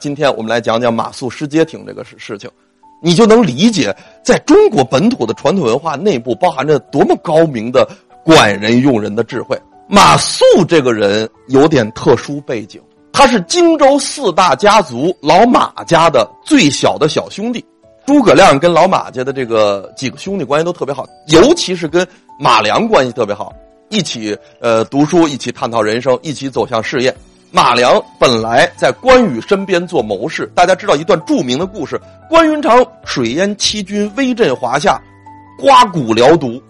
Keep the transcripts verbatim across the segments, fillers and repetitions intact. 今天我们来讲讲马谡失街亭这个事情，你就能理解在中国本土的传统文化内部包含着多么高明的管人用人的智慧。马谡这个人有点特殊背景，他是荆州四大家族老马家的最小的小兄弟。诸葛亮跟老马家的这个几个兄弟关系都特别好，尤其是跟马良关系特别好，一起呃读书，一起探讨人生，一起走向事业。马良本来在关羽身边做谋士，大家知道一段著名的故事，关云长水淹七军，威震华夏，刮骨疗毒。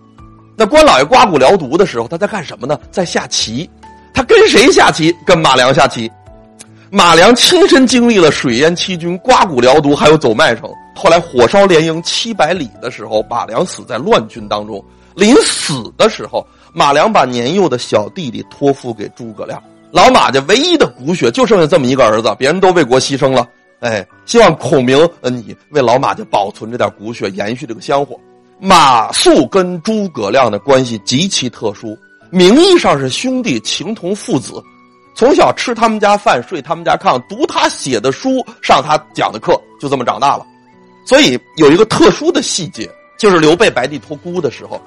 那关老爷刮骨疗毒的时候，他在干什么呢？在下棋。他跟谁下棋？跟马良下棋。马良亲身经历了水淹七军、刮骨疗毒，还有走麦城。后来火烧连营七百里的时候，马良死在乱军当中。临死的时候，马良把年幼的小弟弟托付给诸葛亮。老马家唯一的骨血就剩下这么一个儿子，别人都为国牺牲了。哎，希望孔明，呃，你为老马家保存这点骨血，延续这个香火。马谡跟诸葛亮的关系极其特殊，名义上是兄弟，情同父子，从小吃他们家饭，睡他们家炕，读他写的书，上他讲的课，就这么长大了。所以有一个特殊的细节，就是刘备白帝托孤的时候，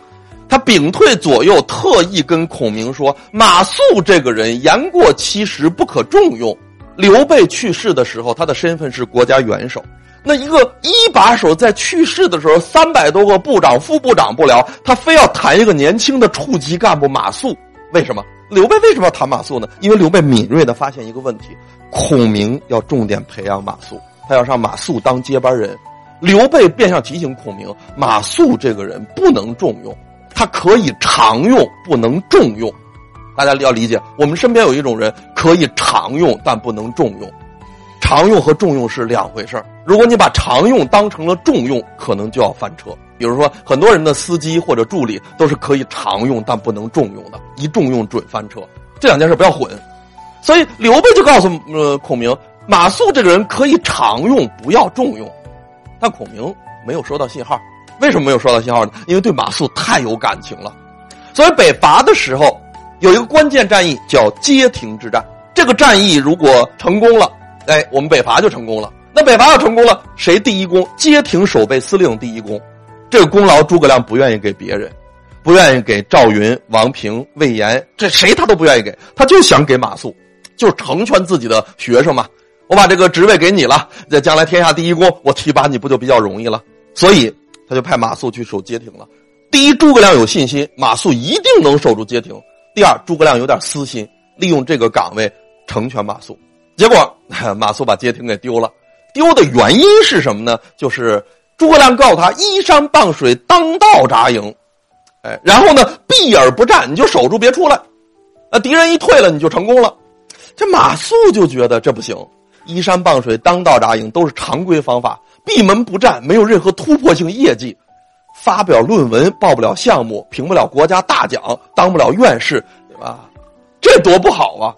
他屏退左右，特意跟孔明说，马谡这个人言过其实，不可重用。刘备去世的时候，他的身份是国家元首，那一个一把手在去世的时候，三百多个部长副部长不聊，他非要谈一个年轻的处级干部马谡。为什么刘备为什么要谈马谡呢？因为刘备敏锐地发现一个问题，孔明要重点培养马谡，他要让马谡当接班人。刘备便要提醒孔明，马谡这个人不能重用，他可以常用，不能重用。大家要理解，我们身边有一种人可以常用，但不能重用。常用和重用是两回事儿。如果你把常用当成了重用，可能就要翻车。比如说，很多人的司机或者助理都是可以常用，但不能重用的，一重用准翻车。这两件事不要混。所以刘备就告诉呃孔明，马谡这个人可以常用，不要重用。但孔明没有收到信号。为什么没有收到信号呢？因为对马谡太有感情了。所以北伐的时候有一个关键战役叫街亭之战，这个战役如果成功了，哎，我们北伐就成功了。那北伐要成功了，谁第一功？街亭守备司令第一功。这个功劳诸葛亮不愿意给别人，不愿意给赵云、王平、魏延，这谁他都不愿意给，他就想给马谡，就成全自己的学生嘛。我把这个职位给你了，将来天下第一功，我提拔你不就比较容易了？所以他就派马谡去守街亭了。第一，诸葛亮有信心马谡一定能守住街亭；第二，诸葛亮有点私心，利用这个岗位成全马谡。结果马谡把街亭给丢了，丢的原因是什么呢？就是诸葛亮告诉他，依山傍水，当道扎营，哎，然后呢避而不战，你就守住别出来，那敌人一退了你就成功了。这马谡就觉得这不行，依山傍水，当道扎营都是常规方法，闭门不战没有任何突破性业绩，发表论文，报不了项目，评不了国家大奖，当不了院士，对吧？这多不好啊！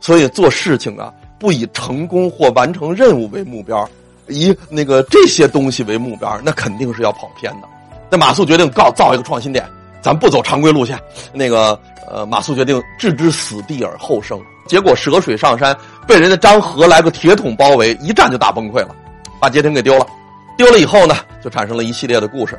所以做事情啊，不以成功或完成任务为目标，以那个这些东西为目标，那肯定是要跑偏的。那马谡决定告造一个创新点，咱不走常规路线。那个呃，马谡决定置之死地而后生，结果蛇水上山，被人家张合来个铁桶包围，一战就打崩溃了。把街亭给丢了，丢了以后呢，就产生了一系列的故事。